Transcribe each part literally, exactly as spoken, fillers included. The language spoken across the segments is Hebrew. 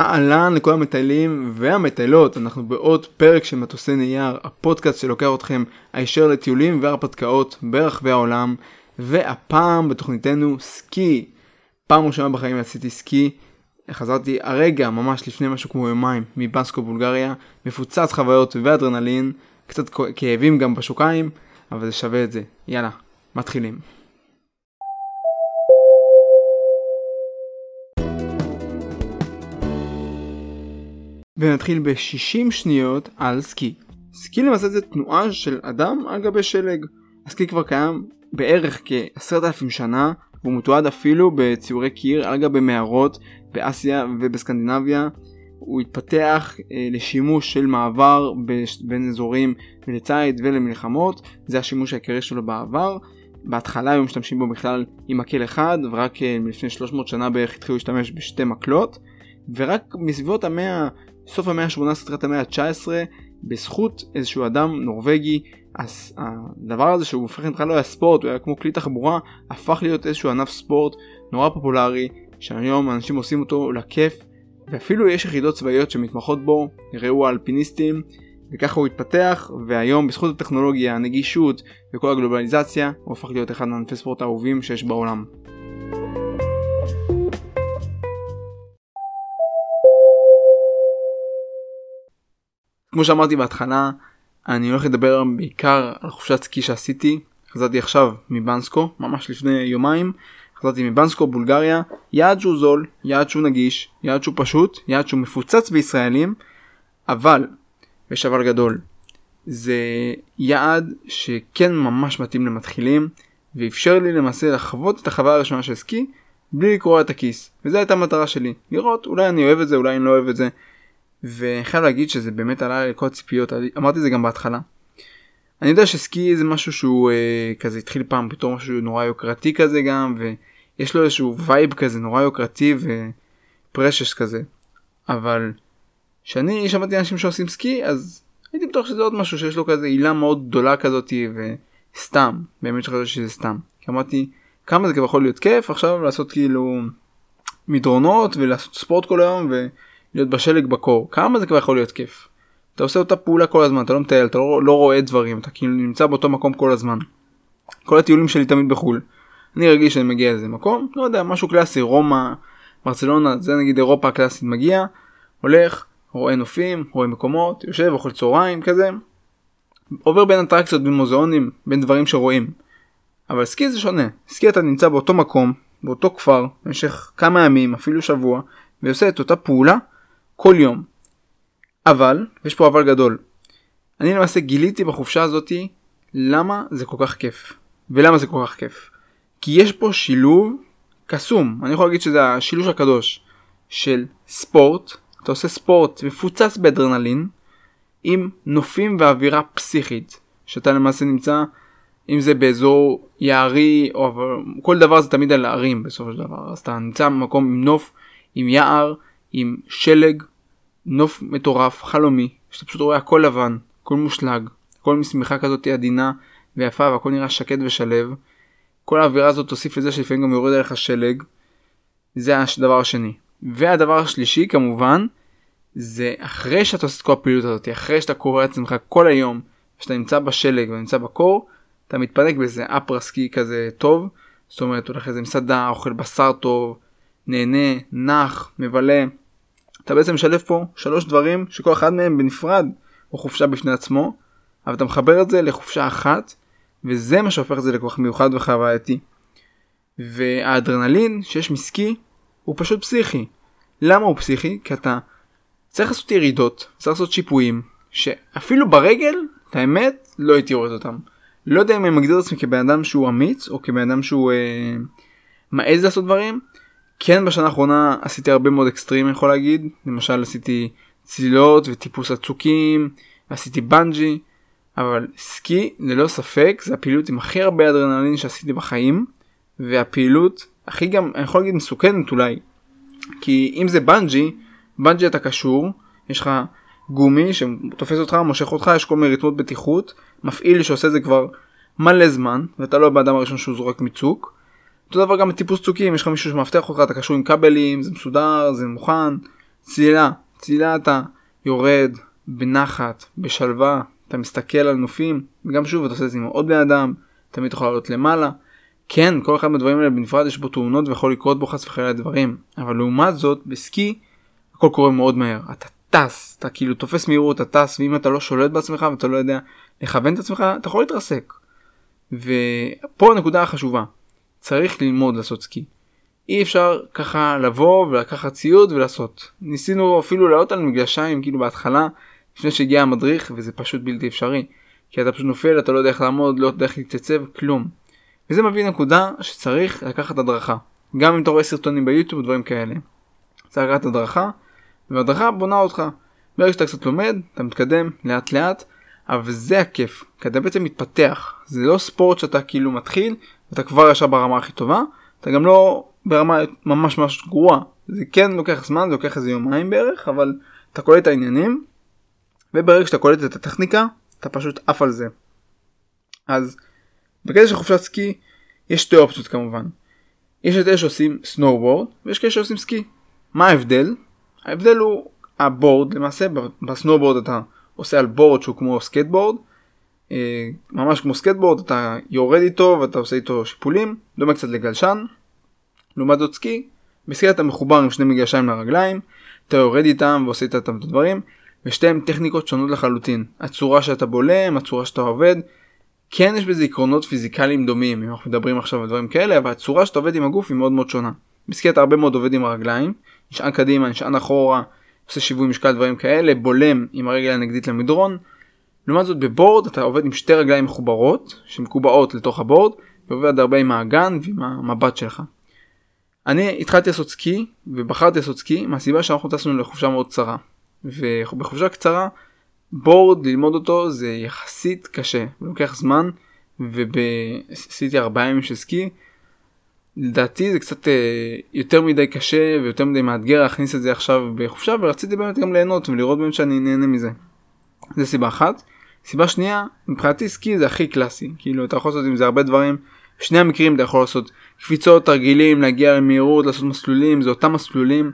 אהלן לכל המטיילים והמטיילות, אנחנו בעוד פרק של מטוסי נייר, הפודקאסט שלוקח אתכם הישר לטיולים והרפתקאות ברחבי העולם. והפעם בתוכניתנו סקי. פעם ראשונה בחיים עשיתי סקי, חזרתי הרגע ממש לפני משהו כמו יומיים מבנסקו בולגריה, מפוצץ חוויות ואדרנלין, קצת כאבים גם בשוקיים, אבל זה שווה את זה. יאללה, מתחילים. ונתחיל ב-שישים שניות על סקי. סקי למעשה זה תנועה של אדם על גבי שלג. הסקי כבר קיים בערך כ-עשרת אלפים שנה, והוא מתועד אפילו בציורי קיר על גבי מערות באסיה ובסקנדינביה. הוא התפתח אה, לשימוש של מעבר בש... בין אזורים ולציד ולמלחמות. זה השימוש העיקרי שלו בעבר. בהתחלה היו משתמשים בו בכלל עם מקל אחד, ורק אה, לפני שלוש מאות שנה בערך התחילו להשתמש בשתי מקלות. ורק מסביבות המאה, סוף המאה ה-שמונה עשרה, תחילת המאה ה-תשע עשרה, בזכות איזשהו אדם נורווגי, אז הדבר הזה שהוא הופך לתחילה לא היה ספורט, הוא היה כמו כלי תחבורה, הפך להיות איזשהו ענף ספורט נורא פופולרי, שהיום אנשים עושים אותו לכיף, ואפילו יש יחידות צבאיות שמתמחות בו, ראו האלפיניסטים, וככה הוא התפתח, והיום בזכות הטכנולוגיה, הנגישות וכל הגלובליזציה, הוא הפך להיות אחד מענפי ספורט האהובים שיש בעולם. כמו שאמרתי בהתחלה, אני הולך לדבר בעיקר על חופשת סקי שעשיתי. חזרתי עכשיו מבנסקו, ממש לפני יומיים. חזרתי מבנסקו, בולגריה, יעד שהוא זול, יעד שהוא נגיש, יעד שהוא פשוט, יעד שהוא מפוצץ בישראלים, אבל, ויש אבל גדול, זה יעד שכן ממש מתאים למתחילים, ואפשר לי למעשה לחוות את החוויה הראשונה של סקי, בלי לקרוע את הכיס. וזו הייתה המטרה שלי, לראות, אולי אני אוהב את זה, אולי אני לא אוהב את זה, ואני חייב להגיד שזה באמת עלה לכל הציפיות, אמרתי זה גם בהתחלה. אני יודע שסקי זה משהו שהוא אה, כזה התחיל פעם בתור משהו נורא יוקרתי כזה גם, ויש לו איזשהו וייב כזה נורא יוקרתי ופרשש כזה. אבל כשאני שמעתי אנשים שעושים סקי, אז הייתי בטוח שזה עוד משהו שיש לו כזה עילה מאוד גדולה כזאת, וסתם, באמת שחשבתי שזה סתם. כי אמרתי, כמה זה כבר יכול להיות כיף, עכשיו לעשות כאילו מדרונות ולעשות ספורט כל היום ו... להיות בשלג בקור, כמה זה כבר יכול להיות כיף. אתה עושה אותה פעולה כל הזמן, אתה לא מטייל, אתה לא, לא רואה דברים, אתה כאילו נמצא באותו מקום כל הזמן. כל הטיולים שלי תמיד בחול. אני רגיל שאני מגיע לאיזה מקום, לא יודע, משהו קלאסי, רומא, ברצלונה, זה נגיד אירופה הקלאסית, מגיע, הולך, רואה נופים, רואה מקומות, יושב, אוכל צהריים, כזה. עובר בין אטרקציות, בין מוזיאונים, בין דברים שרואים. אבל סקי זה שונה. סקי אתה נמצא באותו מקום, באותו כפר, במשך כמה ימים, אפילו שבוע, ועושה את אותה פעולה, כל יום. אבל, ויש פה אבל גדול, אני למעשה גיליתי בחופשה הזאת למה זה כל כך כיף. ולמה זה כל כך כיף? כי יש פה שילוב קסום. אני יכול להגיד שזה השילוש הקדוש של ספורט. אתה עושה ספורט מפוצץ באדרנלין עם נופים ואווירה פסיכית. שאתה למעשה נמצא, אם זה באזור יערי, או כל דבר זה תמיד על הערים בסופו של דבר. אז אתה נמצא במקום עם נוף, עם יער, עם שלג, נוף מטורף, חלומי, שאתה פשוט רואה הכל לבן, הכל מושלג, הכל משמיכה כזאת עדינה ויפה, והכל נראה שקט ושלב. כל האווירה הזאת תוסיף לזה שלפעמים גם יורד עליך שלג. זה הדבר השני. והדבר השלישי כמובן, זה אחרי שאתה עושה את כל הפעילות הזאת, אחרי שאתה קורא את עצמך כל היום, שאתה נמצא בשלג ונמצא בקור, אתה מתפנק באיזה אפרה סקי כזה טוב, זאת אומרת, הולך איזה מסעדה, אוכל בשר טוב, נהנה, נח, מבלה. אתה בעצם משלב פה שלוש דברים שכל אחד מהם בנפרד הוא חופשה בפני עצמו, אבל אתה מחבר את זה לחופשה אחת, וזה מה שהופך את זה לכל כך מיוחד וחווייתי. והאדרנלין שיש מסקי הוא פשוט פסיכי. למה הוא פסיכי? כי אתה צריך לעשות ירידות, צריך לעשות שיפועים, שאפילו ברגל, את האמת, לא הייתי יורד אותם. לא יודע אם אני מגדיר את עצמי כבן אדם שהוא אמיץ, או כבן אדם שהוא אה, מעז לעשות דברים, כן, בשנה האחרונה עשיתי הרבה מאוד אקסטרים, אני יכול להגיד. למשל, עשיתי צלילות וטיפוס עצוקים, ועשיתי בנג'י. אבל סקי, ללא ספק, זה הפעילות עם הכי הרבה אדרנלין שעשיתי בחיים. והפעילות הכי גם, אני יכול להגיד, מסוכנת אולי. כי אם זה בנג'י, בנג'י אתה קשור, יש לך גומי שתופס אותך, מושך אותך, יש כל מיני ריתמות בטיחות. מפעיל שעושה זה כבר מלא זמן, ואתה לא באדם הראשון שהוא זורק מצוק. אותו דבר גם בטיפוס צוקים, יש לך מישהו שמאבטח אותך, אתה קשור עם קבלים, זה מסודר, זה מוכן, צילה, צילה אתה יורד בנחת, בשלווה, אתה מסתכל על נופים, וגם שוב אתה עושה את זה עם עוד בן אדם, תמיד תוכל לעלות למעלה. כן, כל אחד מהדברים האלה בנפרד יש בו תאונות ויכול לקרות בו חס וחלילה דברים, אבל לעומת זאת, בסקי, הכל קורה מאוד מהר. אתה טס, אתה כאילו תופס מהירות, אתה טס, ואם אתה לא שולט בעצמך ואתה לא יודע לכוון את עצמך, אתה יכול להתרסק. ופה הנקודה החשובה, צריך ללמוד לעשות סקי. אי אפשר ככה לבוא ולקחת ציוד ולעשות. ניסינו אפילו לעלות על מגלשיים, כאילו בהתחלה, לפני שהגיע המדריך, וזה פשוט בלתי אפשרי. כי אתה פשוט נופל, אתה לא יודע איך לעמוד, לא יודע איך להתייצב, כלום. וזה מביא נקודה שצריך לקחת הדרכה. גם אם אתה רואה סרטונים ביוטיוב, דברים כאלה. צריך לקחת הדרכה, והדרכה בונה אותך. ברגע שאתה קצת לומד, אתה מתקדם לאט לאט, אבל זה הכיף, כי אתה בעצם מתפתח. זה לא ספורט שאתה כאילו מתחיל, ואתה כבר ישר ברמה הכי טובה, אתה גם לא ברמה ממש ממש גרועה. זה כן לוקח זמן, זה לוקח איזה יומיים בערך, אבל אתה קולט את העניינים, וברגע שאתה קולט את הטכניקה, אתה פשוט עף על זה. אז בקטע של חופשת סקי, יש שתי אופציות כמובן. יש את אלה שעושים סנואובורד, ויש כאלה שעושים סקי. מה ההבדל? ההבדל הוא הבורד, למעשה בסנואובורד אתה עושה על בורד שהוא כמו סקייטבורד, ממש כמו סקייטבורד, אתה יורד איתו ואתה עושה איתו שיפולים, דומה קצת לגלשן. לעומת זאת סקי, בסקי אתה מחובר עם שני מגלשיים לרגליים, אתה יורד איתם ועושה איתם את הדברים, ושתיהם טכניקות שונות לחלוטין. הצורה שאתה בולם, הצורה שאתה עובד, כן יש בזה עקרונות פיזיקליים דומים, אם אנחנו מדברים עכשיו על דברים כאלה, אבל הצורה שאתה עובד עם הגוף היא מאוד מאוד שונה. בסקי אתה הרבה מאוד עובד עם הרגליים, נשען קדימה, נשען אחורה, עושה שיווי משקל דברים כאלה, בולם עם הרגל הנגדית למדרון. לעומת זאת בבורד אתה עובד עם שתי רגליים מחוברות, שמקובעות לתוך הבורד, ועובד הרבה עם האגן ועם המבט שלך. אני התחלתי לעשות סקי, ובחרתי לעשות סקי, מהסיבה שאנחנו טסנו לחופשה מאוד קצרה. ובחופשה קצרה, בורד, ללמוד אותו, זה יחסית קשה, לוקח זמן, ובסיטי ארבעה ימים של סקי, לדעתי זה קצת יותר מדי קשה ויותר מדי מאתגר להכניס את זה עכשיו בחופשה, ורציתי באמת גם ליהנות ולראות באמת שאני נהנה מזה. זה סיבה אחת. סיבה שנייה, מבחינתי סקי זה הכי קלאסי, כאילו אתה יכול לעשות עם זה הרבה דברים, שני המקרים אתה יכול לעשות קפיצות, תרגילים, להגיע למהירות, לעשות מסלולים, זה אותם מסלולים,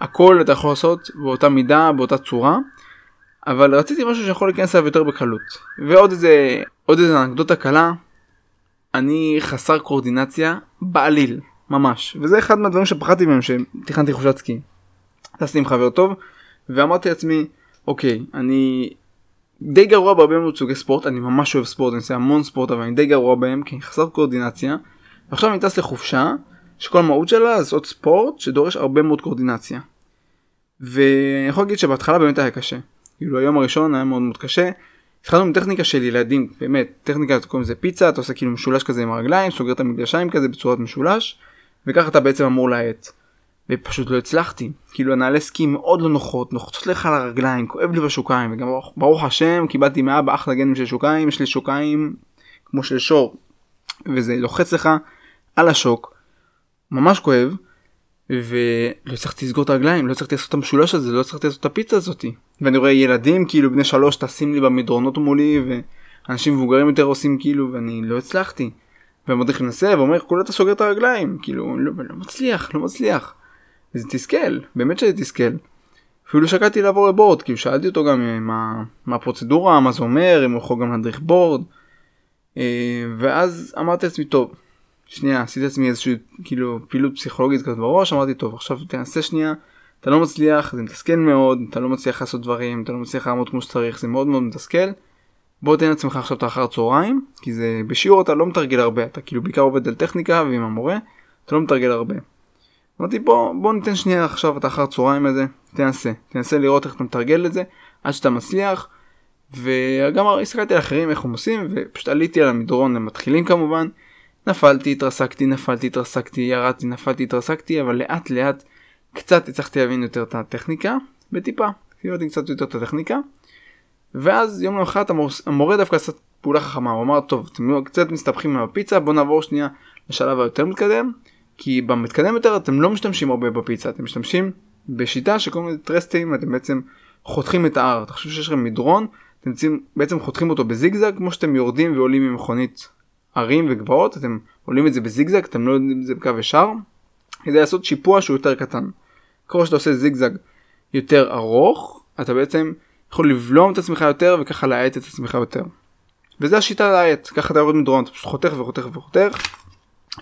הכל אתה יכול לעשות באותה מידה, באותה צורה, אבל רציתי משהו שיכול להיכנס עליו יותר בקלות. ועוד איזה, עוד איזה אנקדוטה קלה, אני חסר קורדינציה בעליל, ממש. וזה אחד מהדברים שפחדתי מהם שתכנתי חופשת סקי. טסתי עם חבר טוב, ואמרתי לעצמי, אוקיי, אני די גרוע בהרבה מאוד סוגי ספורט, אני ממש אוהב ספורט, אני עושה המון ספורט, אבל אני די גרוע בהם, כי אני חסר קורדינציה. ועכשיו אני טס לחופשה, שכל המהות שלה זה עוד ספורט שדורש הרבה מאוד קורדינציה. ואני יכול להגיד שבהתחלה באמת היה קשה. כאילו היום הראשון היה מאוד מאוד קשה. התחלנו עם טכניקה של ילדים, באמת, טכניקה קוראים לזה פיצה, אתה עושה כאילו משולש כזה עם הרגליים, סוגר את המגלשיים כזה בצורת משולש, וכך אתה בעצם אמור להיט. ופשוט לא הצלחתי, כאילו הנעלי סקי מאוד לא נוחות, נוחצות לך על הרגליים, כואב לי בשוקיים, וגם ברוך השם, קיבלתי מאבא אחלה גנים של שוקיים, יש לי שוקיים כמו של שור, וזה לוחץ לך על השוק, ממש כואב, ולא הצלחתי לסגור את הרגליים, לא הצלחתי לעשות את המשולש הזה, לא הצלחתי לעשות את הפיצה הזאת. ואני רואה ילדים, כאילו בני שלוש טסים לי במדרונות מולי, ואנשים מבוגרים יותר עושים כאילו, ואני לא הצלחתי. והמדריך מנסה ואומר, כולה אתה סוגר את הרגליים, כאילו, לא, לא מצליח, לא מצליח. וזה תסכל, באמת שזה תסכל. אפילו שקעתי לעבור לבורד, כאילו שאלתי אותו גם מה, מה הפרוצדורה, מה זה אומר, אם הוא יכול גם להדריך בורד. ואז אמרתי לעצמי, טוב, שנייה, עשיתי עצמי איזושהי כאילו, פעילות פסיכולוגית כזאת בראש, אמרתי, טוב, עכשיו תנסה שנייה, אתה לא מצליח, זה מתסכל מאוד, אתה לא מצליח לעשות דברים, אתה לא מצליח לעמוד כמו שצריך, זה מאוד מאוד מתסכל, בוא תן לעצמך עכשיו את האחר צהריים, כי זה בשיעור אתה לא מתרגל הרבה, אתה כאילו בעיקר עובד על טכניקה ועם המורה, אתה לא מתרגל הרבה. אמרתי, בוא, בוא ניתן שנייה עכשיו את האחר צהריים הזה, תנסה, תנסה לראות איך אתה מתרגל את זה, עד שאתה מצליח, וגם הסתכלתי על אחרים איך הם עושים, ופשוט עליתי על המדרון למתחילים כמובן, נפלתי, התרסקתי, נפלתי, התרסקתי, ירדתי, נפלתי, התרסקתי, אבל לאט לאט קצת הצלחתי להבין יותר את הטכניקה, בטיפה, קיבלתי קצת יותר את הטכניקה, ואז יום למחרת המורה דווקא עשה פעולה חכמה, הוא אמר, טוב, אתם קצת מסתבכים עם הפיצה, בואו נעבור שנייה לשלב היותר מתקדם, כי במתקדם יותר אתם לא משתמשים הרבה בפיצה, אתם משתמשים בשיטה שקוראים לזה טרסטים, אתם בעצם חותכים את האר, תחשבו שיש לכם מדרון, אתם בעצם חותכים אותו בזיגזג, כמו שאתם יורדים ועולים ממכונית ערים וגבעות, אתם עולים את זה בזיגזג, אתם לא יודעים את זה בקו ישר, כדי לעשות שיפוע שהוא יותר קטן. כמו שאתה עושה זיגזג יותר ארוך, אתה בעצם יכול לבלום את עצמך יותר וככה להאט את עצמך יותר. וזה השיטה להאט, ככה אתה יורד מדרון, אתה פשוט חותך וחותך וחותך.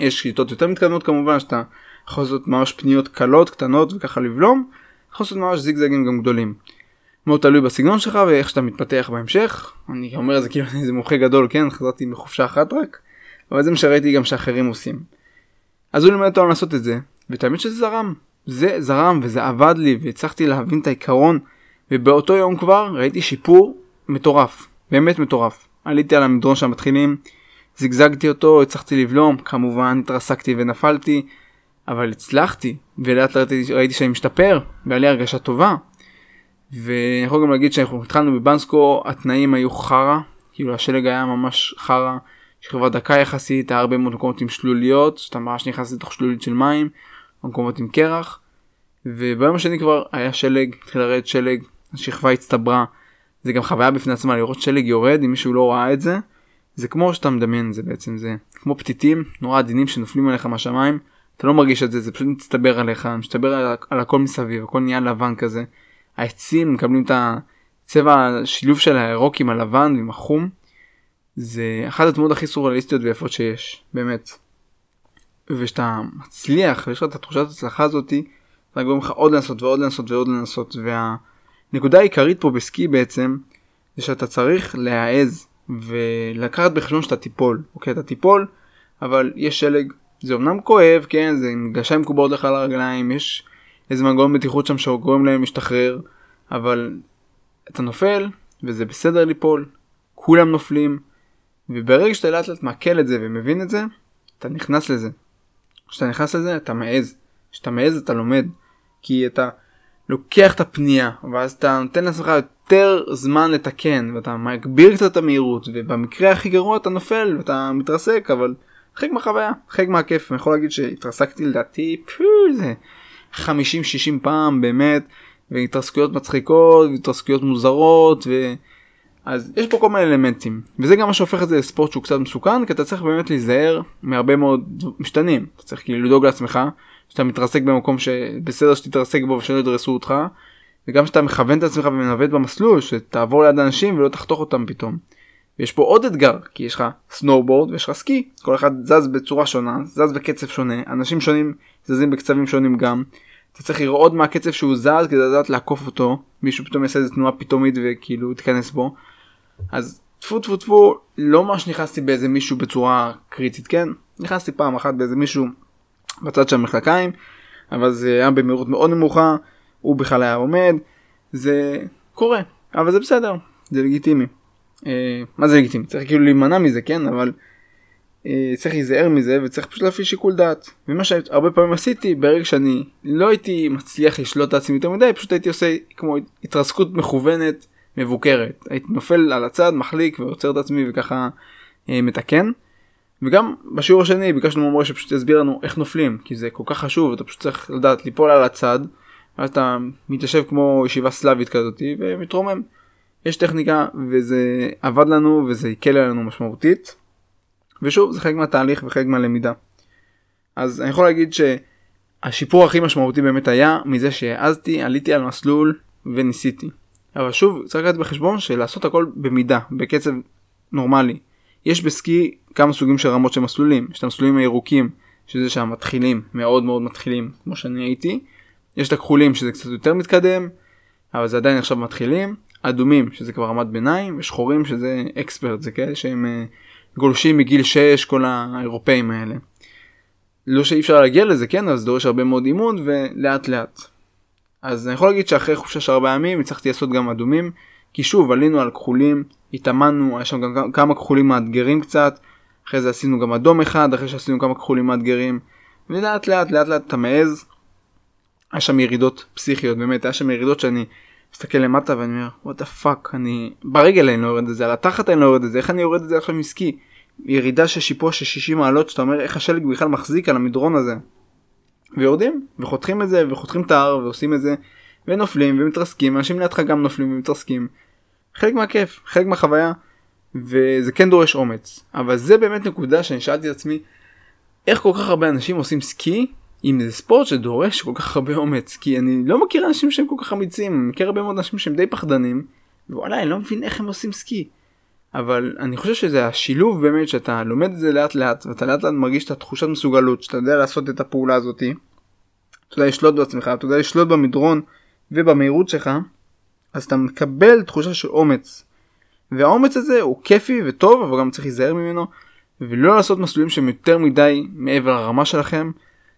יש שיטות יותר מתקדמות כמובן, שאתה יכול לעשות ממש פניות קלות, קטנות וככה לבלום. אתה יכול לעשות ממש זיגזגים גם גדולים. מאוד תלוי בסגנון שלך ואיך שאתה מתפתח בהמשך. אני אומר את זה כאילו זה מוחה גדול, כן? חזרתי מחופשה אחת רק. אבל זה מה שראיתי גם שאחרים עושים. אז הוא לימד אותנו לעשות את זה. ותאמין שזה זרם. זה זרם וזה עבד לי והצלחתי להבין את העיקרון. ובאותו יום כבר ראיתי שיפור מטורף. באמת מטורף. עליתי על המדרון של המתחילים. זגזגתי אותו, הצלחתי לבלום. כמובן התרסקתי ונפלתי. אבל הצלחתי. ולאט ראיתי שאני משתפר. ועלי הרגשה טובה. ואני יכול גם להגיד שאנחנו התחלנו בבנסקו, התנאים היו חרה, כאילו השלג היה ממש חרה, שכבה דקה יחסית, היה הרבה מאוד מקומות עם שלוליות, שאתה ממש נכנס לתוך שלולית של מים, מקומות עם קרח, וביום השני כבר היה שלג, התחיל לרדת שלג, השכבה הצטברה, זה גם חוויה בפני עצמה, לראות שלג יורד, אם מישהו לא ראה את זה, זה כמו שאתה מדמיין, זה בעצם זה, כמו פתיתים, נורא עדינים שנופלים עליך מהשמיים, אתה לא מרגיש את זה, זה פשוט מצטבר עליך, מצטבר על הכל מסביב, הכל נהיה לבן כזה. העצים מקבלים את הצבע, השילוב של הירוק עם הלבן ועם החום. זה אחת התמודות הכי סוריאליסטיות ויפות שיש, באמת. ושאתה מצליח, ויש לך את התחושת הצלחה הזאת, אתה גורם לך עוד לנסות ועוד לנסות ועוד לנסות. והנקודה העיקרית פה בסקי בעצם, זה שאתה צריך להעז ולקחת בחשבון שאתה טיפול. אוקיי, אתה טיפול, אבל יש שלג, זה אומנם כואב, כן? זה עם גשיים מקובעות לך על הרגליים, יש... איזה מנגון בטיחות שם שגורם להם להשתחרר, אבל אתה נופל, וזה בסדר ליפול, כולם נופלים, וברגע שאתה לאט לאט מעכל את זה ומבין את זה, אתה נכנס לזה. כשאתה נכנס לזה, אתה מעז. כשאתה מעז, אתה לומד. כי אתה לוקח את הפנייה, ואז אתה נותן לעצמך יותר זמן לתקן, ואתה מגביר קצת את המהירות, ובמקרה הכי גרוע אתה נופל, ואתה מתרסק, אבל חלק מהחוויה, חלק מהכיף. אני יכול להגיד שהתרסקתי לדעתי, פו, זה... חמישים שישים פעם באמת, והתרסקויות מצחיקות, והתרסקויות מוזרות, ו... אז יש פה כל מיני אלמנטים, וזה גם מה שהופך את זה לספורט שהוא קצת מסוכן, כי אתה צריך באמת להיזהר מהרבה מאוד משתנים, אתה צריך כאילו לדאוג לעצמך, שאתה מתרסק במקום שבסדר שתתרסק בו ושלא ידרסו אותך, וגם שאתה מכוון את עצמך ומנווט במסלול, שתעבור ליד אנשים ולא תחתוך אותם פתאום. ויש פה עוד אתגר, כי יש לך סנובורד ויש לך סקי, כל אחד זז בצורה שונה, זז בקצב שונה, אנשים שונים זזים בקצבים שונים גם, אתה צריך לראות מה הקצב שהוא זז כדי לדעת לעקוף אותו, מישהו פתאום יעשה איזו תנועה פתאומית וכאילו תיכנס בו, אז תפו תפו תפו, לא ממש נכנסתי באיזה מישהו בצורה קריטית, כן? נכנסתי פעם אחת באיזה מישהו בצד של המחלקיים, אבל זה היה במהירות מאוד נמוכה, הוא בכלל היה עומד, זה קורה, אבל זה בסדר, זה לגיטימי. מה זה לגיטימי? צריך כאילו להימנע מזה, כן? אבל צריך להיזהר מזה וצריך פשוט להפעיל שיקול דעת. ומה שהרבה פעמים עשיתי, ברגע שאני לא הייתי מצליח לשלוט את עצמי יותר מדי, פשוט הייתי עושה כמו התרסקות מכוונת, מבוקרת. הייתי נופל על הצד, מחליק ועוצר את עצמי וככה מתקן. וגם בשיעור השני ביקשנו ממורה שפשוט יסביר לנו איך נופלים, כי זה כל כך חשוב, אתה פשוט צריך לדעת ליפול על הצד, ואז אתה מתיישב כמו ישיבה סלאבית כזאת ומתרומם. יש טכניקה וזה עבד לנו וזה יקל עלינו משמעותית. ושוב, זה חלק מהתהליך וחלק מהלמידה. אז אני יכול להגיד שהשיפור הכי משמעותי באמת היה מזה שהעזתי, עליתי על מסלול וניסיתי. אבל שוב, צריך לקחת בחשבון שלעשות הכל במידה, בקצב נורמלי. יש בסקי כמה סוגים של רמות של מסלולים. יש את המסלולים הירוקים, שזה שהמתחילים, מאוד מאוד מתחילים, כמו שאני הייתי. יש את הכחולים, שזה קצת יותר מתקדם, אבל זה עדיין עכשיו מתחילים. אדומים, שזה כבר רמת ביניים, ושחורים, שזה אקספרט, זה כאלה שהם uh, גולשים מגיל שש, כל האירופאים האלה. לא שאי אפשר להגיע לזה, כן, אבל זה דורש הרבה מאוד אימון, ולאט לאט. אז אני יכול להגיד שאחרי חופשה של ארבעה ימים, הצלחתי לעשות גם אדומים, כי שוב, עלינו על כחולים, התאמנו, היה שם גם כמה כחולים מאתגרים קצת, אחרי זה עשינו גם אדום אחד, אחרי שעשינו כמה כחולים מאתגרים, ולאט לאט, לאט לאט, אתה מעז, היה שם ירידות פסיכיות, באמת, היה שם ירידות שאני מסתכל למטה ואני אומר, what the fuck, אני... ברגל אני לא יורד את זה, על התחת אני לא יורד את זה, איך אני יורד את זה עכשיו מסקי? ירידה של שיפוע של שישים מעלות, שאתה אומר, איך השלג בכלל מחזיק על המדרון הזה? ויורדים, וחותכים את זה, וחותכים את ההר, ועושים את זה, ונופלים, ומתרסקים, אנשים לידך גם נופלים ומתרסקים. חלק מהכיף, חלק מהחוויה, וזה כן דורש אומץ. אבל זה באמת נקודה שאני שאלתי את עצמי, איך כל כך הרבה אנשים עושים סקי, אם זה ספורט שדורש כל כך הרבה אומץ, כי אני לא מכיר אנשים שהם כל כך אמיצים, אני מכיר הרבה מאוד אנשים שהם די פחדנים, וואלה, אני לא מבין איך הם עושים סקי. אבל אני חושב שזה השילוב באמת, שאתה לומד את זה לאט לאט, ואתה לאט לאט מרגיש את התחושת מסוגלות, שאתה יודע לעשות את הפעולה הזאת, אתה יודע לשלוט בעצמך, אתה יודע לשלוט במדרון ובמהירות שלך, אז אתה מקבל תחושה של אומץ. והאומץ הזה הוא כיפי וטוב, אבל גם צריך להיזהר ממנו, ולא לעשות מסלולים שהם יותר מדי מעבר הרמה שלכם,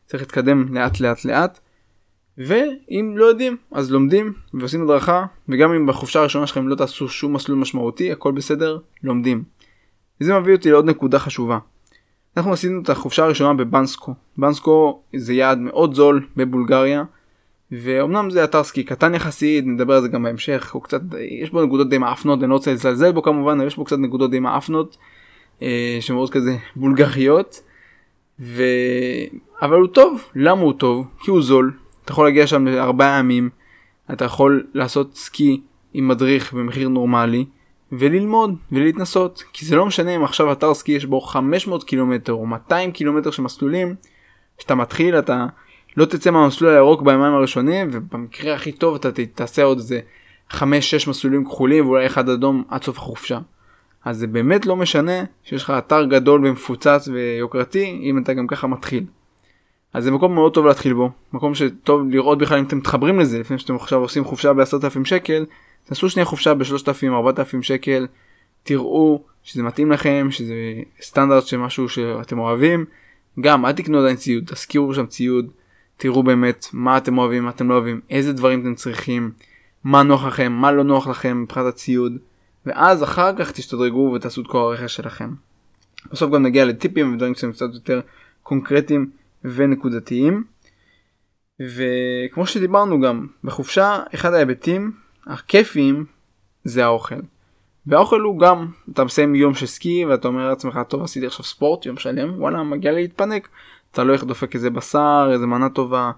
צריך להתקדם לאט לאט לאט, ואם לא יודעים, אז לומדים ועושים הדרכה, וגם אם בחופשה הראשונה שלכם לא תעשו שום מסלול משמעותי, הכל בסדר, לומדים. וזה מביא אותי לעוד נקודה חשובה. אנחנו עשינו את החופשה הראשונה בבנסקו. בנסקו זה יעד מאוד זול בבולגריה, ואומנם זה אתר סקי קטן יחסית, נדבר על זה גם בהמשך, הוא קצת, יש בו נקודות די מאפנות, אני לא רוצה לזלזל בו כמובן, אבל יש בו קצת נקודות די מאפנות, אה, שמרות כזה בולגריות, ו... אבל הוא טוב. למה הוא טוב? כי הוא זול, אתה יכול להגיע שם לארבעה ימים, אתה יכול לעשות סקי עם מדריך במחיר נורמלי, וללמוד ולהתנסות, כי זה לא משנה אם עכשיו אתר סקי יש בו חמש מאות קילומטר או מאתיים קילומטר של מסלולים, כשאתה מתחיל אתה לא תצא מהמסלול הירוק בימיים הראשונים, ובמקרה הכי טוב אתה תעשה עוד איזה חמש שש מסלולים כחולים, ואולי אחד אדום עד סוף החופשה. אז זה באמת לא משנה שיש לך אתר גדול ומפוצץ ויוקרתי, אם אתה גם ככה מתחיל. אז זה מקום מאוד טוב להתחיל בו, מקום שטוב לראות בכלל אם אתם מתחברים לזה, לפני שאתם עכשיו עושים חופשה ב-עשרת אלפים שקל, תעשו שנייה חופשה ב-שלושת אלפים ארבעת אלפים שקל, תראו שזה מתאים לכם, שזה סטנדרט שמשהו שאתם אוהבים, גם אל תקנו עדיין ציוד, תזכירו שם ציוד, תראו באמת מה אתם אוהבים, מה אתם לא אוהבים, איזה דברים אתם צריכים, מה נוח לכם, מה לא נוח לכם מבחינת הציוד, ואז אחר כך תשתדרגו ותעשו את כל הרכש שלכם. בסוף גם נגיע לטיפים ודברים שהם קצת יותר קונקרטיים ונקודתיים. וכמו שדיברנו גם, בחופשה אחד ההיבטים הכיפיים זה האוכל. והאוכל הוא גם, אתה מסיים יום של סקי ואתה אומר לעצמך, טוב, עשיתי עכשיו ספורט, יום שלם, וואלה, מגיע לי להתפנק. אתה לא יחדופק איזה בשר, איזה מנה טובה,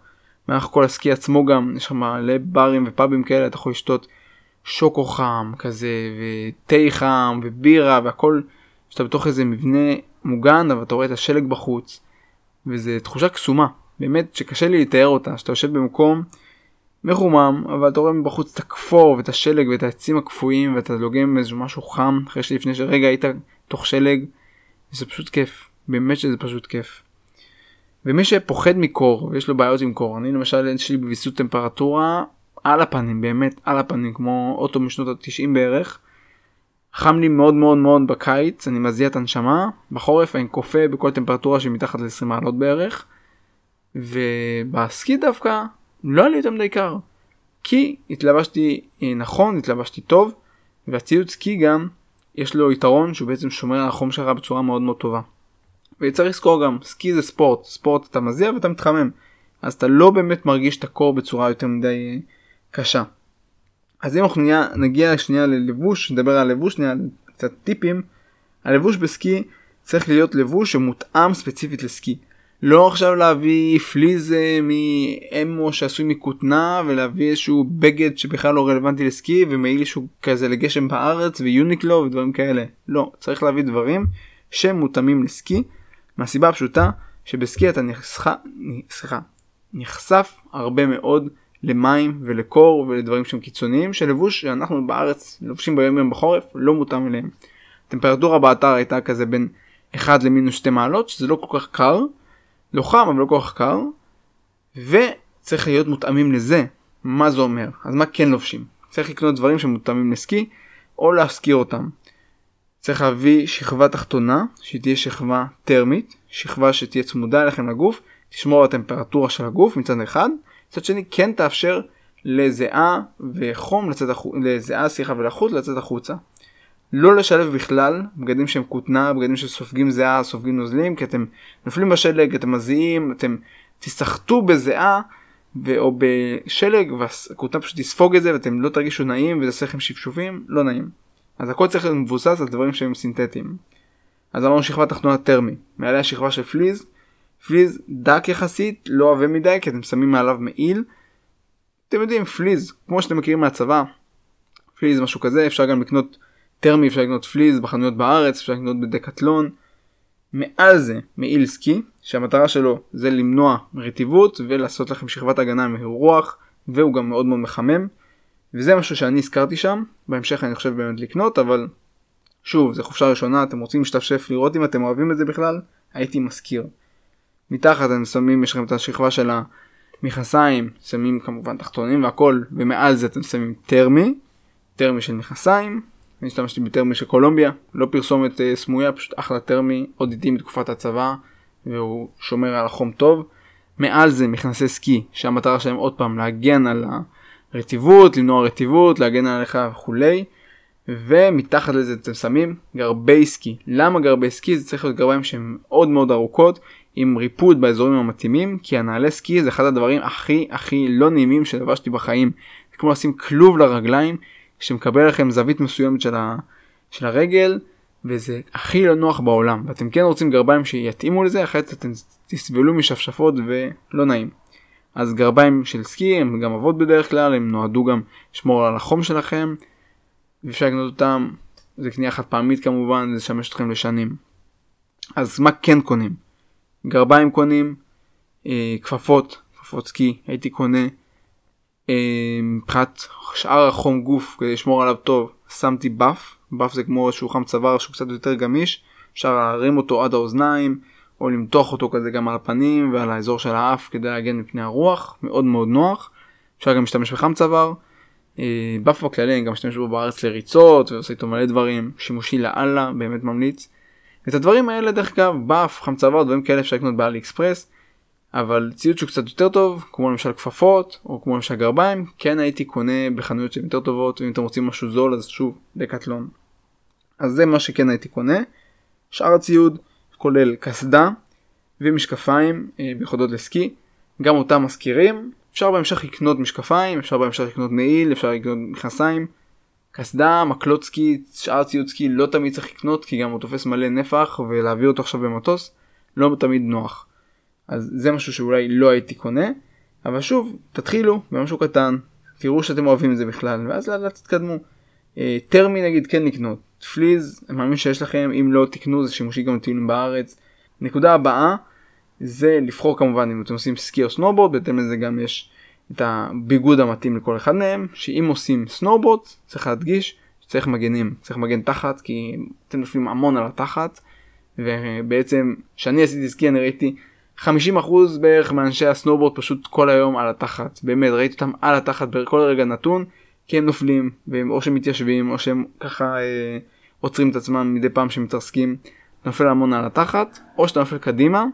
מאחר כל הסקי עצמו גם, יש שם מלא ברים ופאבים כאלה, אתה יכול לשתות שוקו חם כזה, וטי חם, ובירה, והכל, שאתה בתוך איזה מבנה מוגן, אבל אתה רואה את השלג בחוץ, וזו תחושה קסומה, באמת שקשה לי לתאר אותה, שאתה יושב במקום מחומם, אבל אתה רואה מבחוץ את הכפור, ואת השלג, ואת העצים הקפואים, ואתה לוגם איזשהו משהו חם, אחרי שלפני שרגע היית תוך שלג, וזה פשוט כיף, באמת שזה פשוט כיף. ומי שפוחד מקור, ויש לו בעיות עם קור, אני למשל יש לי בביסות טמפרטורה על הפנים, באמת על הפנים, כמו אוטו משנות ה-תשעים בערך, חם לי מאוד מאוד מאוד בקיץ, אני מזיע את הנשמה, בחורף אני קופה בכל טמפרטורה שמתחת ל-עשרים מעלות בערך, ובסקי דווקא לא היה לי יותר מדי קר, כי התלבשתי נכון, התלבשתי טוב, והציוד סקי גם יש לו יתרון שהוא בעצם שומר על החום שלך בצורה מאוד מאוד טובה. וצריך לזכור גם, סקי זה ספורט, ספורט אתה מזיע ואתה מתחמם, אז אתה לא באמת מרגיש את הקור בצורה יותר מדי קשה. אז אם אנחנו נגיע שנייה ללבוש, נדבר על לבוש, שנייה קצת טיפים, הלבוש בסקי צריך להיות לבוש שמותאם ספציפית לסקי, לא עכשיו להביא פליזה מאמו שעשוי מכותנה ולהביא איזשהו בגד שבכלל לא רלוונטי לסקי ומעיל שהוא כזה לגשם בארץ ויוניקלו ודברים כאלה, לא, צריך להביא דברים שמותאמים לסקי, מהסיבה הפשוטה שבסקי אתה נחשך, נחשך, נחשף הרבה מאוד למים ולקור ולדברים שהם קיצוניים, שלבוש שאנחנו בארץ לובשים ביום יום בחורף לא מותאם אליהם. הטמפרטורה באתר הייתה כזה בין אחת למינוס שתי מעלות, שזה לא כל כך קר, לא חם אבל לא כל כך קר, וצריך להיות מותאמים לזה. מה זה אומר? אז מה כן לובשים? צריך לקנות דברים שמותאמים לסקי או להשכיר אותם. צריך להביא שכבה תחתונה, שתהיה שכבה טרמית, שכבה שתהיה צמודה אליכם לגוף, תשמור על הטמפרטורה של הגוף מצד אחד, מצד שני כן תאפשר לזיעה וחום לצאת החוצה, לזיעה, שיחה ולחות לצאת החוצה. לא לשלב בכלל בגדים שהם קוטנה, בגדים שסופגים זיעה, סופגים נוזלים, כי אתם נופלים בשלג, אתם מזיעים, אתם תסחטו בזיעה ו... או בשלג, והקוטנה פשוט תספוג את זה ואתם לא תרגישו נעים וזה שיחים שפשופים, לא נעים. אז הכל צריך להיות מבוסס על דברים שהם סינתטיים. אז אמרנו שכבה תחתונה טרמי, מעליה שכבה של פליז, פליז דק יחסית, לא אוהב מדי כי אתם שמים מעליו מעיל, אתם יודעים פליז, כמו שאתם מכירים מהצבא, פליז משהו כזה, אפשר גם לקנות טרמי, אפשר לקנות פליז בחנויות בארץ, אפשר לקנות בדקטלון, מאז מאילסקי, שהמטרה שלו זה למנוע רטיבות ולעשות לכם שכבת הגנה מהרוח, והוא גם מאוד מאוד מחמם, וזה משהו שאני הזכרתי שם. בהמשך אני חושב באמת לקנות, אבל שוב, זה חופשה ראשונה, אתם רוצים להשתפשף לראות אם אתם אוהבים את זה בכלל, הייתי מזכיר. מתחת הם שמים, יש לכם את השכבה של המכסיים, שמים כמובן תחתונים והכל, ומעל זה אתם שמים טרמי, טרמי של מכסיים. אני השתמשתי בטרמי של קולומביה, לא פרסומת אה, סמויה, פשוט אחלה טרמי, עוד איתי מתקופת הצבא, והוא שומר על החום טוב. מעל זה מכנסי סקי, שהמטרה שלהם עוד פעם להגן על הרטיבות, למנוע רטיבות, להגן עליך וכו'. ומתחת לזה אתם שמים גרבי סקי. למה גרבי סקי? זה צריך להיות גרביים שהן מאוד מאוד ארוכות, עם ריפוד באזורים המתאימים, כי הנעלי סקי זה אחד הדברים הכי הכי לא נעימים שלבשתי בחיים. זה כמו לשים כלוב לרגליים, שמקבל לכם זווית מסוימת של, ה... של הרגל, וזה הכי לא נוח בעולם. ואתם כן רוצים גרביים שיתאימו לזה, אחרת אתם תסבלו משפשפות ולא נעים. אז גרביים של סקי הם גם עבוד בדרך כלל, הם נועדו גם לשמור על החום שלכם, ואפשר לקנות אותם, זה קנייה חד פעמית כמובן, זה שמש אתכם לשנים. אז מה כן קונים? גרביים קונים, אה, כפפות, כפפות סקי, הייתי קונה, מבחינת שאר החום גוף כדי לשמור עליו טוב, שמתי בף. בף זה כמו שהוא חם צוואר שהוא קצת יותר גמיש, אפשר להרים אותו עד האוזניים או למתוח אותו כזה גם על הפנים ועל האזור של האף כדי להגן מפני הרוח, מאוד מאוד נוח. אפשר גם להשתמש בחם צוואר. בף בכללי גם משתמש בו בארץ לריצות ועושה איתו מלא דברים, שימושי לאללה, באמת ממליץ את הדברים האלה. דרך כלל בף, חם צוואר, דברים כאלה אפשר לקנות באלי אקספרס, אבל ציוד שהוא קצת יותר טוב, כמו למשל כפפות, או כמו למשל גרביים, כן הייתי קונה בחנויות שהן יותר טובות, ואם אתם רוצים משהו זול, אז שוב, דקטלון. אז זה מה שכן הייתי קונה. שאר הציוד כולל כסדה, ומשקפיים, ביחודות לסקי, גם אותם מזכירים. אפשר בהמשך לקנות משקפיים, אפשר בהמשך לקנות נעיל, אפשר לקנות מכסיים, כסדה, מקלות סקי. שאר הציוד סקי לא תמיד צריך לקנות, כי גם הוא תופס מלא נפח, ולהביא אותו עכשיו במטוס, לא תמיד נוח. אז זה משהו שאולי לא הייתי קונה, אבל שוב, תתחילו במשהו קטן, תראו שאתם אוהבים את זה בכלל, ואז לאט לאט תתקדמו. טרמי נגיד כן לקנות, פליז, אני מאמין שיש לכם, אם לא תקנו זה שימושי גם לטיולים בארץ. נקודה הבאה, זה לבחור כמובן אם אתם עושים סקי או סנובורד, בהתאם לזה גם יש את הביגוד המתאים לכל אחד מהם, שאם עושים סנובורד, צריך להדגיש שצריך מגנים, צריך מגן תחת, כי אתם נופלים המון על התחת, ובעצם כשאני עשיתי סקי אני ראיתי חמישים אחוז בערך מאנשי הסנובורד פשוט כל היום על התחת. באמת, ראיתי אותם על התחת בכל רגע נתון, כי הם נופלים, והם או שהם מתיישבים, או שהם ככה אה, עוצרים את עצמם מדי פעם שהם מתרסקים. אתה נופל המון על התחת, או שאתה נופל קדימה.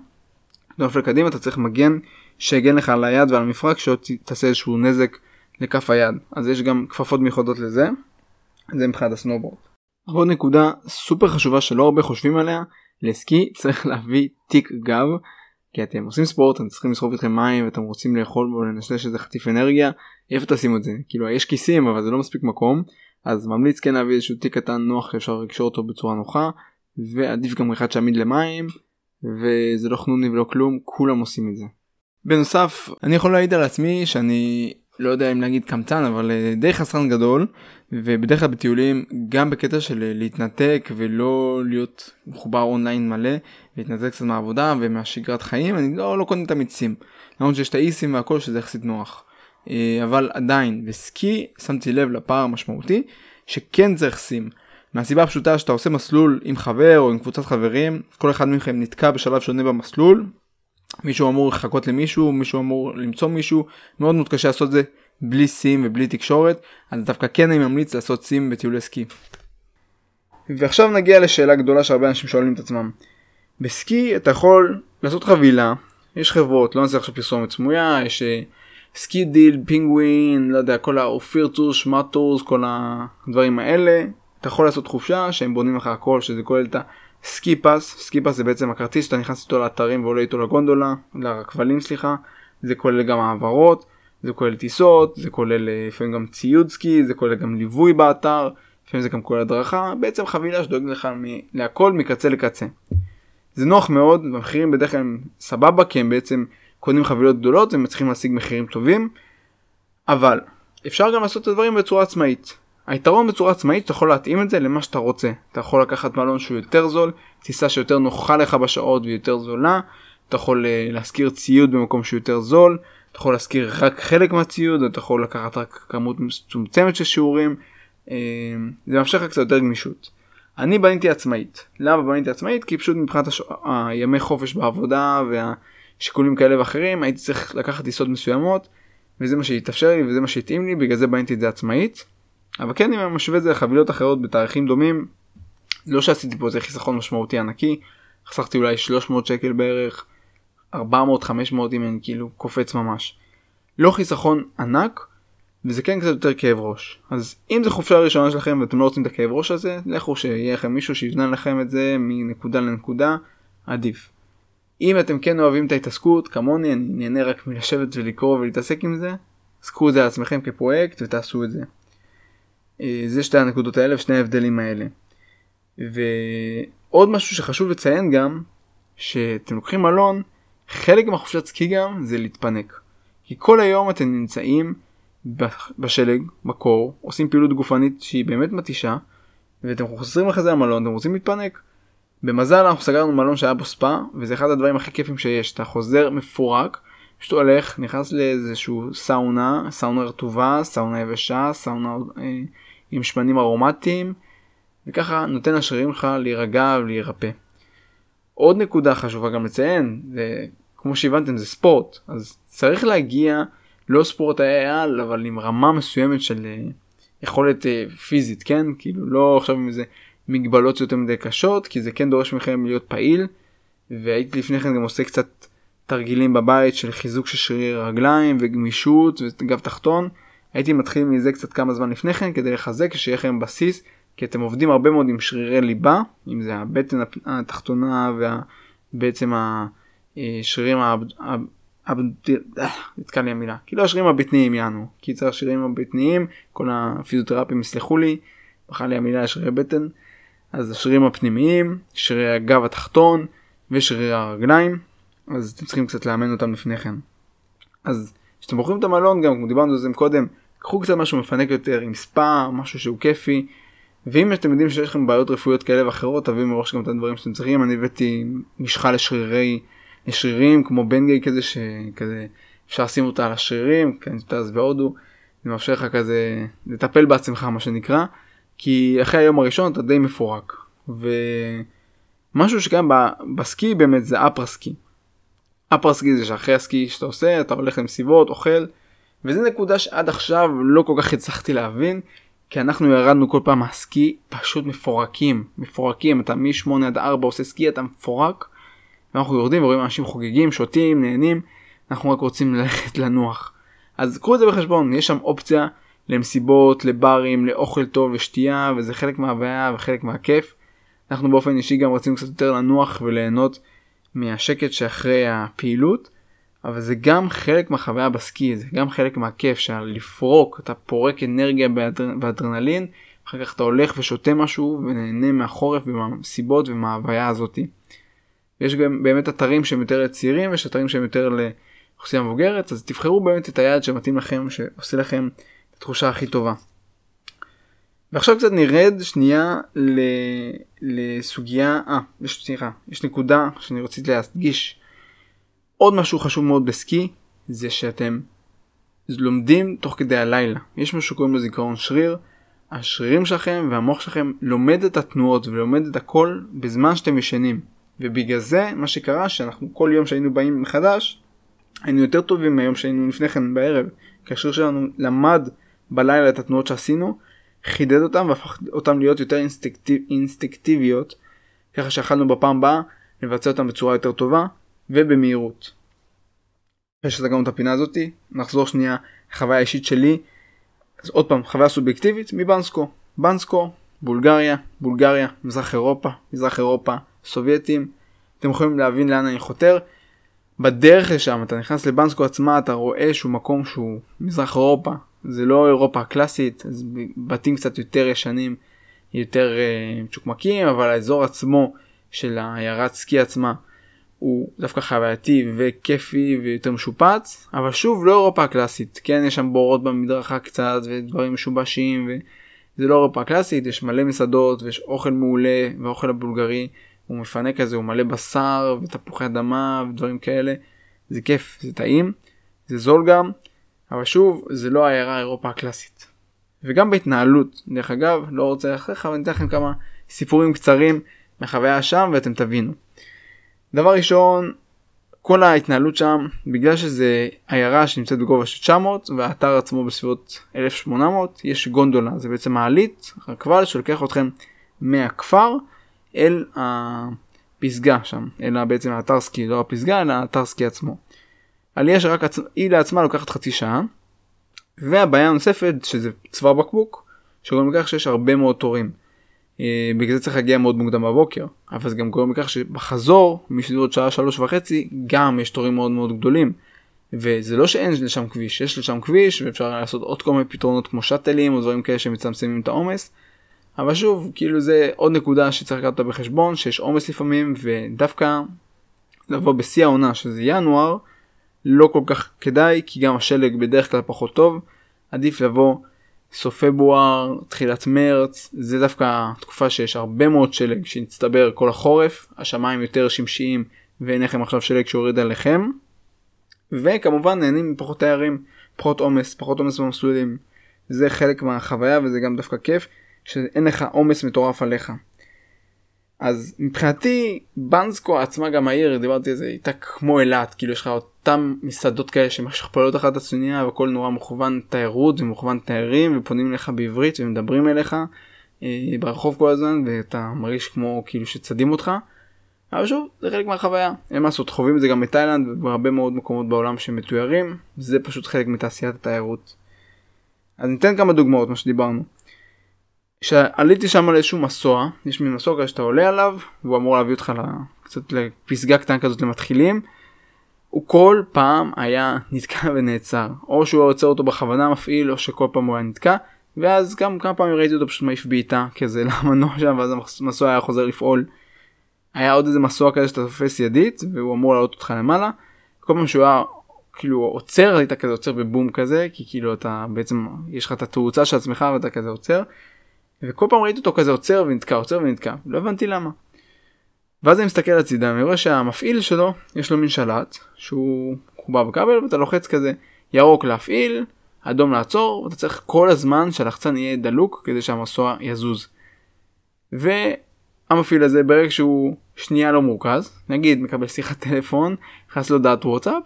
אתה נופל קדימה, אתה צריך מגן שיגן לך על היד ועל המפרק, שעוד תעשה איזשהו נזק לכף היד. אז יש גם כפפות מיוחדות לזה. זה מבחינת הסנובורד. עוד נקודה סופר חשובה שלא הרבה חושבים עליה, לסקי צריך להביא תיק גב, כי אתם עושים ספורט, אתם צריכים לסחוב איתכם מים, ואתם רוצים לאכול בו, לנשלש איזה חטיף אנרגיה, איפה תשימו את זה? כאילו, יש כיסים, אבל זה לא מספיק מקום, אז ממליץ כן להביא איזשהו תיק קטן נוח, אפשר לקשור אותו בצורה נוחה, ועדיף גם אחד שעמיד למים, וזה לא חנוני ולא כלום, כולם עושים את זה. בנוסף, אני יכול להעיד על עצמי, שאני לא יודע אם להגיד קמצן, אבל די חסרן גדול, ובדרך כלל בטיולים, גם בקטע של להתנתק ולא להיות מחובר אונליין מלא, להתנתק קצת מהעבודה ומהשגרת חיים, אני לא, לא קונה את המיצים. למרות שיש את האיסים והכל שזה יחסית נוח. אבל עדיין, בסקי, שמתי לב לפער המשמעותי, שכן צריך סים. מהסיבה הפשוטה שאתה עושה מסלול עם חבר או עם קבוצת חברים, כל אחד מכם נתקע בשלב שונה במסלול, מישהו אמור לחכות למישהו, מישהו אמור למצוא מישהו, מאוד מאוד קשה לעשות זה בלי סים ובלי תקשורת, אז דווקא כן אני ממליץ לעשות סים בטיולי סקי. ועכשיו נגיע לשאלה גדולה שהרבה אנשים שואלים את עצמם. בסקי אתה יכול לעשות חבילה, יש חברות, לא נעשה עכשיו פרסומת סמויה, יש סקי דיל, פינגווין, לא יודע, כל האופירטוס, שמטוס, כל הדברים האלה. אתה יכול לעשות חופשה שהם בונים לך הכל, שזה כולל את הסקי פס. סקי פס זה בעצם הכרטיס, אתה נכנס איתו לאתרים ועולה איתו לגונדולה, לכבלים סליחה, זה כולל גם העברות, זה כולל טיסות, זה כולל לפעמים גם ציוד סקי, זה כולל גם ליווי באתר, לפעמים זה גם כולל הדרכה, בעצם חבילה שדואג לך מ- להכל מקצה לקצה. זה נוח מאוד, והמחירים בדרך כלל הם סבבה, כי הם בעצם קונים חבילות גדולות ומצליחים להשיג מחירים טובים, אבל אפשר גם לעשות את הדברים בצורה עצמאית. היתרון בצורה עצמאית, אתה יכול להתאים את זה למה שאתה רוצה. אתה יכול לקחת מלון שהוא יותר זול, טיסה שיותר נוחה לך בשעות ויותר זולה, אתה יכול להשכיר ציוד במקום שהוא יותר זול, אתה יכול להשכיר רק חלק מהציוד, אתה יכול לקחת רק כמות מצומצמת של שיעורים, זה מאפשר לך קצת יותר גמישות. אני בניתי עצמאית. למה בניתי עצמאית? כי פשוט מבחינת הש... הימי חופש בעבודה והשיקולים כאלה ואחרים, הייתי צריך לקחת טיסות מסוימות, וזה מה שהתאפשר לי וזה מה שהתאים לי, בגלל זה בניתי את זה עצמאית. אבל כן, אם אני משווה את זה לחבילות אחרות בתאריכים דומים, לא שעשיתי פה זה חיסכון משמעותי ענקי, חסכתי אולי שלוש מאות שקל בערך, ארבע מאות חמש מאות אם אני כאילו קופץ ממש. לא חיסכון ענק, וזה כן קצת יותר כאב ראש. אז אם זה חופשה הראשונה שלכם ואתם לא רוצים את הכאב ראש הזה, לכו שיהיה לכם מישהו שיבנה לכם את זה מנקודה לנקודה, עדיף. אם אתם כן אוהבים את ההתעסקות, כמוני אני נהנה רק מלשבת ולקרוא ולהתעסק עם זה, עסקו את זה על עצמכם כפרויקט ותעשו את זה. זה שתי הנקודות האלה, שני ההבדלים האלה. ועוד משהו שחשוב לציין גם, שאתם לוקחים מלון, חלק מהחופשת סקי גם זה להתפנק. כי כל היום אתם נמצאים בשלג, בקור, עושים פעילות גופנית שהיא באמת מתישה, ואתם חוזרים אחרי זה למלון, אתם רוצים להתפנק. במזל אנחנו סגרנו מלון שהיה בו ספה, וזה אחד הדברים הכי כיפים שיש. אתה חוזר מפורק, שאתה הולך, נכנס לאיזשהו סאונה, סאונה רטובה, סאונה יבשה, סאונה אה, עם שמנים ארומטיים, וככה נותן השרירים לך להירגע ולהירפא. עוד נקודה חשובה גם לציין, זה, כמו שהבנתם זה ספורט, אז צריך להגיע לא ספורט העל, אבל עם רמה מסוימת של אה, יכולת אה, פיזית, כן? כאילו לא עכשיו עם איזה מגבלות יותר מדי קשות, כי זה כן דורש מכם להיות פעיל, והייתי לפני כן גם עושה קצת תרגילים בבית של חיזוק של שריר רגליים וגמישות וגב תחתון. הייתי מתחיל מזה קצת כמה זמן לפני כן כדי לחזק שיהיה לכם בסיס, כי אתם עובדים הרבה מאוד עם שרירי ליבה, אם זה הבטן התחתונה ובעצם השרירים נתקל לי המילה, כי לא השרירים הבטניים יענו, כי צריך שרירים הבטניים, כל הפיזיותרפים יסלחו לי, בחר לי המילה שרירי בטן, אז השרירים הפנימיים, שרירי הגב התחתון ושרירי הרגליים, אז אתם צריכים קצת לאמן אותם לפני כן. אז כשאתם בוחרים את המלון, גם כמו דיברנו על זה קודם, קחו קצת משהו מפנק יותר, עם ספה, משהו שהוא כיפי, ואם אתם יודעים שיש לכם בעיות רפואיות כאלה ואחרות, תביאו מראש גם את הדברים שאתם צריכים. אני הבאתי משחה לשרירי, לשרירים, כמו בנגי כזה, שכזה אפשר לשים אותה על השרירים, כאן נפתה אז בהודו, זה מאפשר לך כזה לטפל בעצמך, מה שנקרא, כי אחרי היום הראשון אתה די מפורק. ומשהו שקיים בסקי באמת זה אפרסקי. אפרסקי זה שאחרי הסקי שאתה עושה, אתה הולך למסיבות, אוכל, וזו נקודה שעד עכשיו לא כל כך הצלחתי להבין, כי אנחנו ירדנו כל פעם מהסקי פשוט מפורקים, מפורקים, אתה משמונה עד ארבע עושה סקי, אתה מפורק, ואנחנו יורדים ורואים אנשים חוגגים, שותים, נהנים, אנחנו רק רוצים ללכת לנוח. אז קחו את זה בחשבון, יש שם אופציה למסיבות, לברים, לאוכל טוב ושתייה, וזה חלק מההוויה וחלק מהכיף. אנחנו באופן אישי גם רצינו קצת יותר לנוח וליהנות מהשקט שאחרי הפעילות, אבל זה גם חלק מהחוויה בסקי, זה גם חלק מהכיף, שלפרוק, אתה פורק אנרגיה באדרנלין, אחר כך אתה הולך ושותה משהו, ונהנה מהחורף ומהסיבות ומההוויה הזאת. יש גם באמת אתרים שהם יותר לצעירים, יש אתרים שהם יותר לאוכלוסייה מבוגרת, אז תבחרו באמת את היעד שמתאים לכם, שעושה לכם את התחושה הכי טובה. ועכשיו קצת נרד שנייה ל... לסוגיה, אה, יש, סליחה, יש נקודה שאני רציתי להדגיש. עוד משהו חשוב מאוד בסקי, זה שאתם לומדים תוך כדי הלילה. יש משהו שקוראים לו זיכרון שריר, השרירים שלכם והמוח שלכם לומד את התנועות ולומד את הכל בזמן שאתם ישנים. ובגלל זה מה שקרה שאנחנו כל יום שהיינו באים מחדש, היינו יותר טובים מהיום שהיינו לפני כן בערב. כאשר שלנו למד בלילה את התנועות שעשינו, חידד אותם והפך אותם להיות יותר אינסטינקטיב, אינסטינקטיביות, ככה שאכלנו בפעם הבאה לבצע אותם בצורה יותר טובה ובמהירות. אחרי שסגרנו את הפינה הזאת, נחזור שנייה לחוויה האישית שלי. אז עוד פעם, חוויה סובייקטיבית מבנסקו. בנסקו, בולגריה, בולגריה, מזרח אירופה, מזרח אירופה, סובייטים. אתם יכולים להבין לאן אני חותר. בדרך לשם, אתה נכנס לבנסקו עצמה, אתה רואה שהוא מקום שהוא מזרח אירופה. זה לא אירופה הקלאסית, אז בתים קצת יותר ישנים, יותר uh, צ'וקמקים, אבל האזור עצמו של העיירת סקי עצמה הוא דווקא חווייתי וכיפי ויותר משופץ, אבל שוב לא אירופה הקלאסית, כן יש שם בורות במדרכה קצת ודברים משובשים זה לא אירופה קלאסית, יש מלא מסעדות ויש אוכל מעולה, והאוכל הבולגרי הוא מפנה כזה, הוא מלא בשר ותפוחי אדמה ודברים כאלה. זה כיף, זה טעים, זה זול גם, אבל שוב, זה לא העיירה אירופה הקלאסית. וגם בהתנהלות, דרך אגב, לא רוצה אחריך, אבל אני אתן לכם כמה סיפורים קצרים מחוויה שם ואתם תבינו. דבר ראשון, כל ההתנהלות שם, בגלל שזה עיירה שנמצאת בגובה של תשע מאות והאתר עצמו בסביבות אלף שמונה מאות, יש גונדולה, זה בעצם מעלית, רכבל שלוקח אתכם מהכפר אל הפסגה שם, אלא בעצם האתר סקי, לא הפסגה, אלא האתר סקי עצמו. עלייה שרק היא לעצמה לוקחת חצי שעה, והבעיה הנוספת שזה צוואר בקבוק, שגורם לכך שיש הרבה מאוד תורים. בגלל זה צריך להגיע מאוד מוקדם בבוקר, אבל זה גם גורם לכך שבחזור משדרות שעה שלוש וחצי גם יש תורים מאוד מאוד גדולים, וזה לא שאין לשם כביש, יש לשם כביש ואפשר לעשות עוד כל מיני פתרונות כמו שטלים או דברים כאלה שמצמצמים את העומס, אבל שוב, כאילו זה עוד נקודה שצריך לקחת בחשבון, שיש עומס לפעמים, ודווקא לבוא בשיא העונה שזה ינואר לא כל כך כדאי, כי גם השלג בדרך כלל פחות טוב, עדיף לבוא סוף פברואר, תחילת מרץ, זה דווקא תקופה שיש הרבה מאוד שלג שנצטבר כל החורף, השמיים יותר שמשיים ואין לכם עכשיו שלג שהוריד עליכם, וכמובן נהנים מפחות תיירים, פחות עומס, פחות עומס במסלולים, זה חלק מהחוויה וזה גם דווקא כיף, שאין לך עומס מטורף עליך. אז מבחינתי, בנסקו עצמה גם העיר, דיברתי על זה, הייתה כמו אלת, כאילו יש לך אותם מסעדות כאלה שמשכפלות אחת הצנייה, וכל נורא מוכוון תיירות ומוכוון תיירים, ופונים אליך בעברית ומדברים אליך אה, ברחוב כל הזמן, ואתה מרגיש כמו כאילו שצדים אותך, אבל שוב, זה חלק מהחוויה. אין מה לעשות, חווים את זה גם בתאילנד, ובהרבה מאוד מקומות בעולם שמתוירים, זה פשוט חלק מתעשיית התיירות. אז ניתן כמה דוגמאות מה שדיברנו. שעליתי שם על איזשהו מסוע, יש מין מסוע כזה שאתה עולה עליו, והוא אמור להביא אותך קצת לפסגה קטנה כזאת למתחילים, הוא כל פעם היה נתקע ונעצר, או שהוא יוצא אותו בכוונה מפעיל, או שכל פעם הוא היה נתקע, ואז גם כמה פעמים ראיתי אותו פשוט מעיף בעיטה, כזה למנוע שם, ואז המסוע היה חוזר לפעול. היה עוד איזה מסוע כזה שאתה תופס ידית, והוא אמור לעלות אותך למעלה, כל פעם שהוא היה... כאילו עוצר, היית כזה עוצר בבום כזה, כי כאילו אתה בעצם, יש לך את התאוצה של עצמך ואתה כזה עוצר, וכל פעם ראיתי אותו כזה עוצר ונתקע, עוצר ונתקע, לא הבנתי למה. ואז אני מסתכל לצידה, אני רואה שהמפעיל שלו, יש לו מין שלט, שהוא חובר בכבל, ואתה לוחץ כזה ירוק להפעיל, אדום לעצור, ואתה צריך כל הזמן שהלחצן יהיה דלוק, כדי שהמסוע יזוז. והמפעיל הזה, ברגע שהוא שנייה לא מורכז, נגיד מקבל שיחת טלפון, נכנס לו דעת וואטסאפ,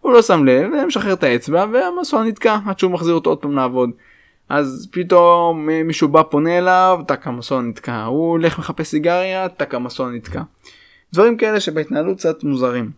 הוא לא שם לב, ומשחרר את האצבע, והמסוע נתקע, עד שהוא מחזיר אותו עוד פעם לעבוד. אז פתאום מישהו בא פונה אליו, תק המסוע נתקע, הוא הולך מחפש סיגריה, תק המסוע נתקע. דברים כאלה שבהתנהלות קצת מוזרים.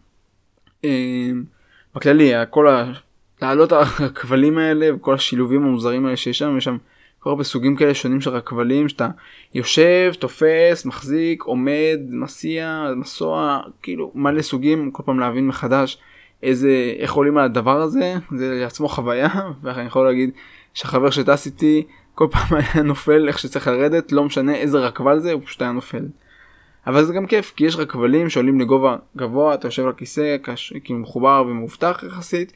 בכללי, כל התעלות הכבלים האלה וכל השילובים המוזרים האלה שיש שם, יש שם כל הרבה סוגים כאלה שונים של הכבלים, שאתה יושב, תופס, מחזיק, עומד, מסיע, מסוע, כאילו מלא סוגים, כל פעם להבין מחדש איזה, איך עולים על הדבר הזה, זה לעצמו חוויה, ואני יכול להגיד שהחבר שטס איתי כל פעם היה נופל איך שצריך לרדת, לא משנה איזה רכבל זה, הוא פשוט היה נופל. אבל זה גם כיף, כי יש רכבלים שעולים לגובה גבוה, אתה יושב לכיסא, כאילו מחובר ומאובטח יחסית,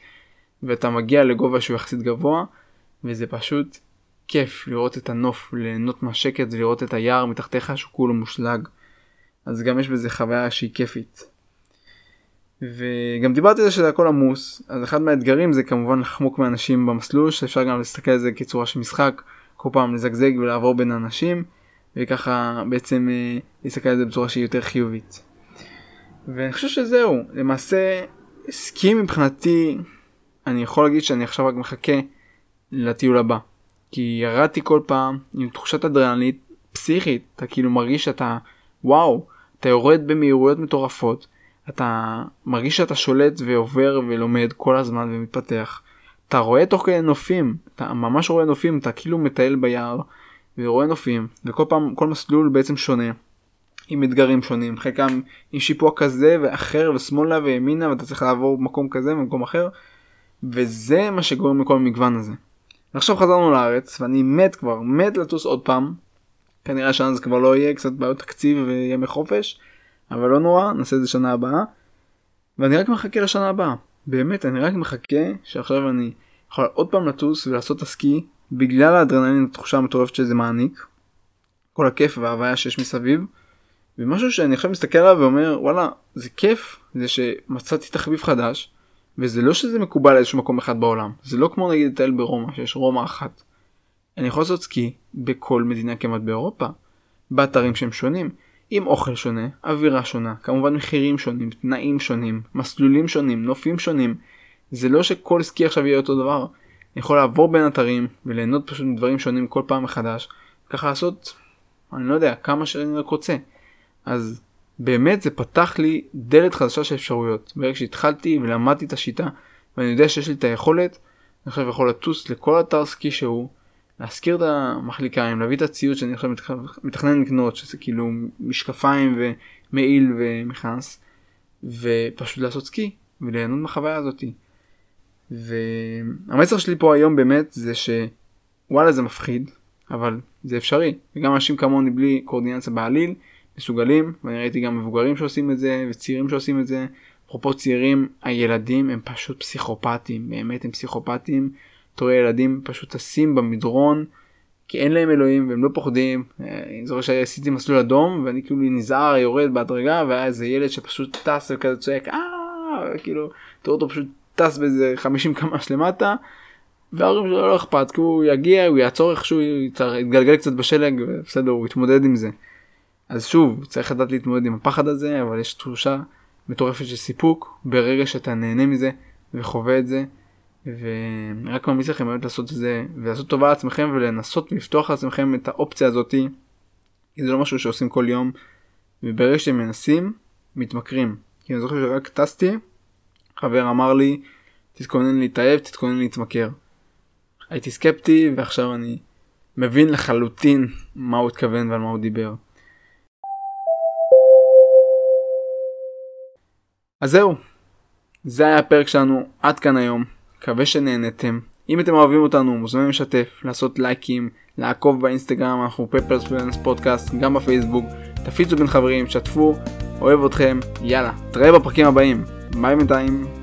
ואתה מגיע לגובה שהוא יחסית גבוה, וזה פשוט כיף לראות את הנוף, ליהנות מהשקט, לראות את היער מתחתיך שהוא כולו מושלג. אז גם יש בזה חוויה שהיא כיפית. וגם דיברתי על זה שזה הכל עמוס, אז אחד מהאתגרים זה כמובן לחמוק מאנשים במסלול, שאפשר גם להסתכל על זה כצורה של משחק, כל פעם לזגזג ולעבור בין האנשים, וככה בעצם אה, להסתכל על זה בצורה שהיא יותר חיובית. ואני חושב שזהו, למעשה סקי מבחינתי, אני יכול להגיד שאני עכשיו רק מחכה לטיול הבא, כי ירדתי כל פעם עם תחושת אדרנלית פסיכית, אתה כאילו מרגיש שאתה וואו, אתה יורד במהירויות מטורפות, אתה מרגיש שאתה שולט ועובר ולומד כל הזמן ומתפתח. אתה רואה תוך כדי נופים, אתה ממש רואה נופים, אתה כאילו מטייל ביער ורואה נופים, וכל פעם, כל מסלול בעצם שונה, עם אתגרים שונים, חלקם עם שיפוע כזה ואחר ושמאלה וימינה, ואתה צריך לעבור מקום כזה ומקום אחר, וזה מה שגורם לכל המגוון הזה. עכשיו חזרנו לארץ, ואני מת כבר, מת לטוס עוד פעם, כנראה שנה זה כבר לא יהיה, קצת בעיות תקציב וימי חופש, אבל לא נורא, נעשה את זה שנה הבאה, ואני רק מחכה לשנה הבאה, באמת, אני רק מחכה שעכשיו אני יכול עוד פעם לטוס ולעשות את הסקי בגלל האדרנלין, התחושה המטורפת שזה מעניק, כל הכיף וההוויה שיש מסביב, ומשהו שאני עכשיו מסתכל עליו ואומר, וואלה, זה כיף, זה שמצאתי תחביב חדש, וזה לא שזה מקובל איזשהו מקום אחד בעולם. זה לא כמו נגיד לטייל ברומא, שיש רומא אחת. אני יכול לעשות סקי בכל מדינה כמעט באירופה, באתרים שהם שונים, עם אוכל שונה, אווירה שונה, כמובן מחירים שונים, תנאים שונים, מסלולים שונים, נופים שונים. זה לא שכל סקי עכשיו יהיה אותו דבר. אני יכול לעבור בין אתרים וליהנות פשוט מדברים שונים כל פעם מחדש, ככה לעשות, אני לא יודע, כמה שאני רק רוצה. אז באמת זה פתח לי דלת חדשה של אפשרויות. ברגע שהתחלתי ולמדתי את השיטה, ואני יודע שיש לי את היכולת, אני חושב יכול לטוס לכל אתר סקי שהוא, להזכיר את המחליקיים, להביא את הציוד שאני עכשיו מתכנן לקנות, שזה כאילו משקפיים ומעיל ומכנס, ופשוט לעשות סקי וליהנות מהחוויה הזאת. והמסר שלי פה היום באמת זה שוואלה זה מפחיד, אבל זה אפשרי. וגם אנשים כמוני בלי קורדינציה בעליל, מסוגלים, ואני ראיתי גם מבוגרים שעושים את זה, וצעירים שעושים את זה. אפרופו צעירים, הילדים הם פשוט פסיכופטים, באמת הם פסיכופטים. אתה רואה ילדים פשוט טסים במדרון, כי אין להם אלוהים, והם לא פוחדים. אני זוכר שעשיתי מסלול אדום, ואני כאילו נזהר, יורד בהדרגה, והיה איזה ילד שפשוט טס וכזה צועק, אה, כאילו, אתה רואה אותו פשוט טס באיזה חמישים קמ"ש למטה, וההורים שלו לא אכפת, כי הוא יגיע, הוא יעצור איכשהו, יתגלגל קצת בשלג, ובסדר, הוא יתמודד עם זה. אז שוב, צריך לדעת להתמודד עם הפחד הזה, אבל יש תחושה מטורפת של סיפוק, ברגע שאתה נהנה מזה וחווה את זה, ורק ממליץ לכם באמת לעשות את זה, ולעשות טובה על עצמכם, ולנסות לפתוח על עצמכם את האופציה הזאת, כי זה לא משהו שעושים כל יום, וברגע שאתם מנסים, מתמכרים. כי אני זוכר שרק טסתי, חבר אמר לי, תתכונן להתאהב, תתכונן להתמכר. הייתי סקפטי, ועכשיו אני מבין לחלוטין מה הוא התכוון ועל מה הוא דיבר. אז זהו, זה היה הפרק שלנו עד כאן היום, מקווה שנהנתם. אם אתם אוהבים אותנו, מוזמנים לשתף, לעשות לייקים, לעקוב באינסטגרם, אנחנו פפרס פלנס פודקאסט, גם בפייסבוק, תפיצו בין חברים, שתפו, אוהב אתכם, יאללה, תראה בפרקים הבאים, ביי בינתיים.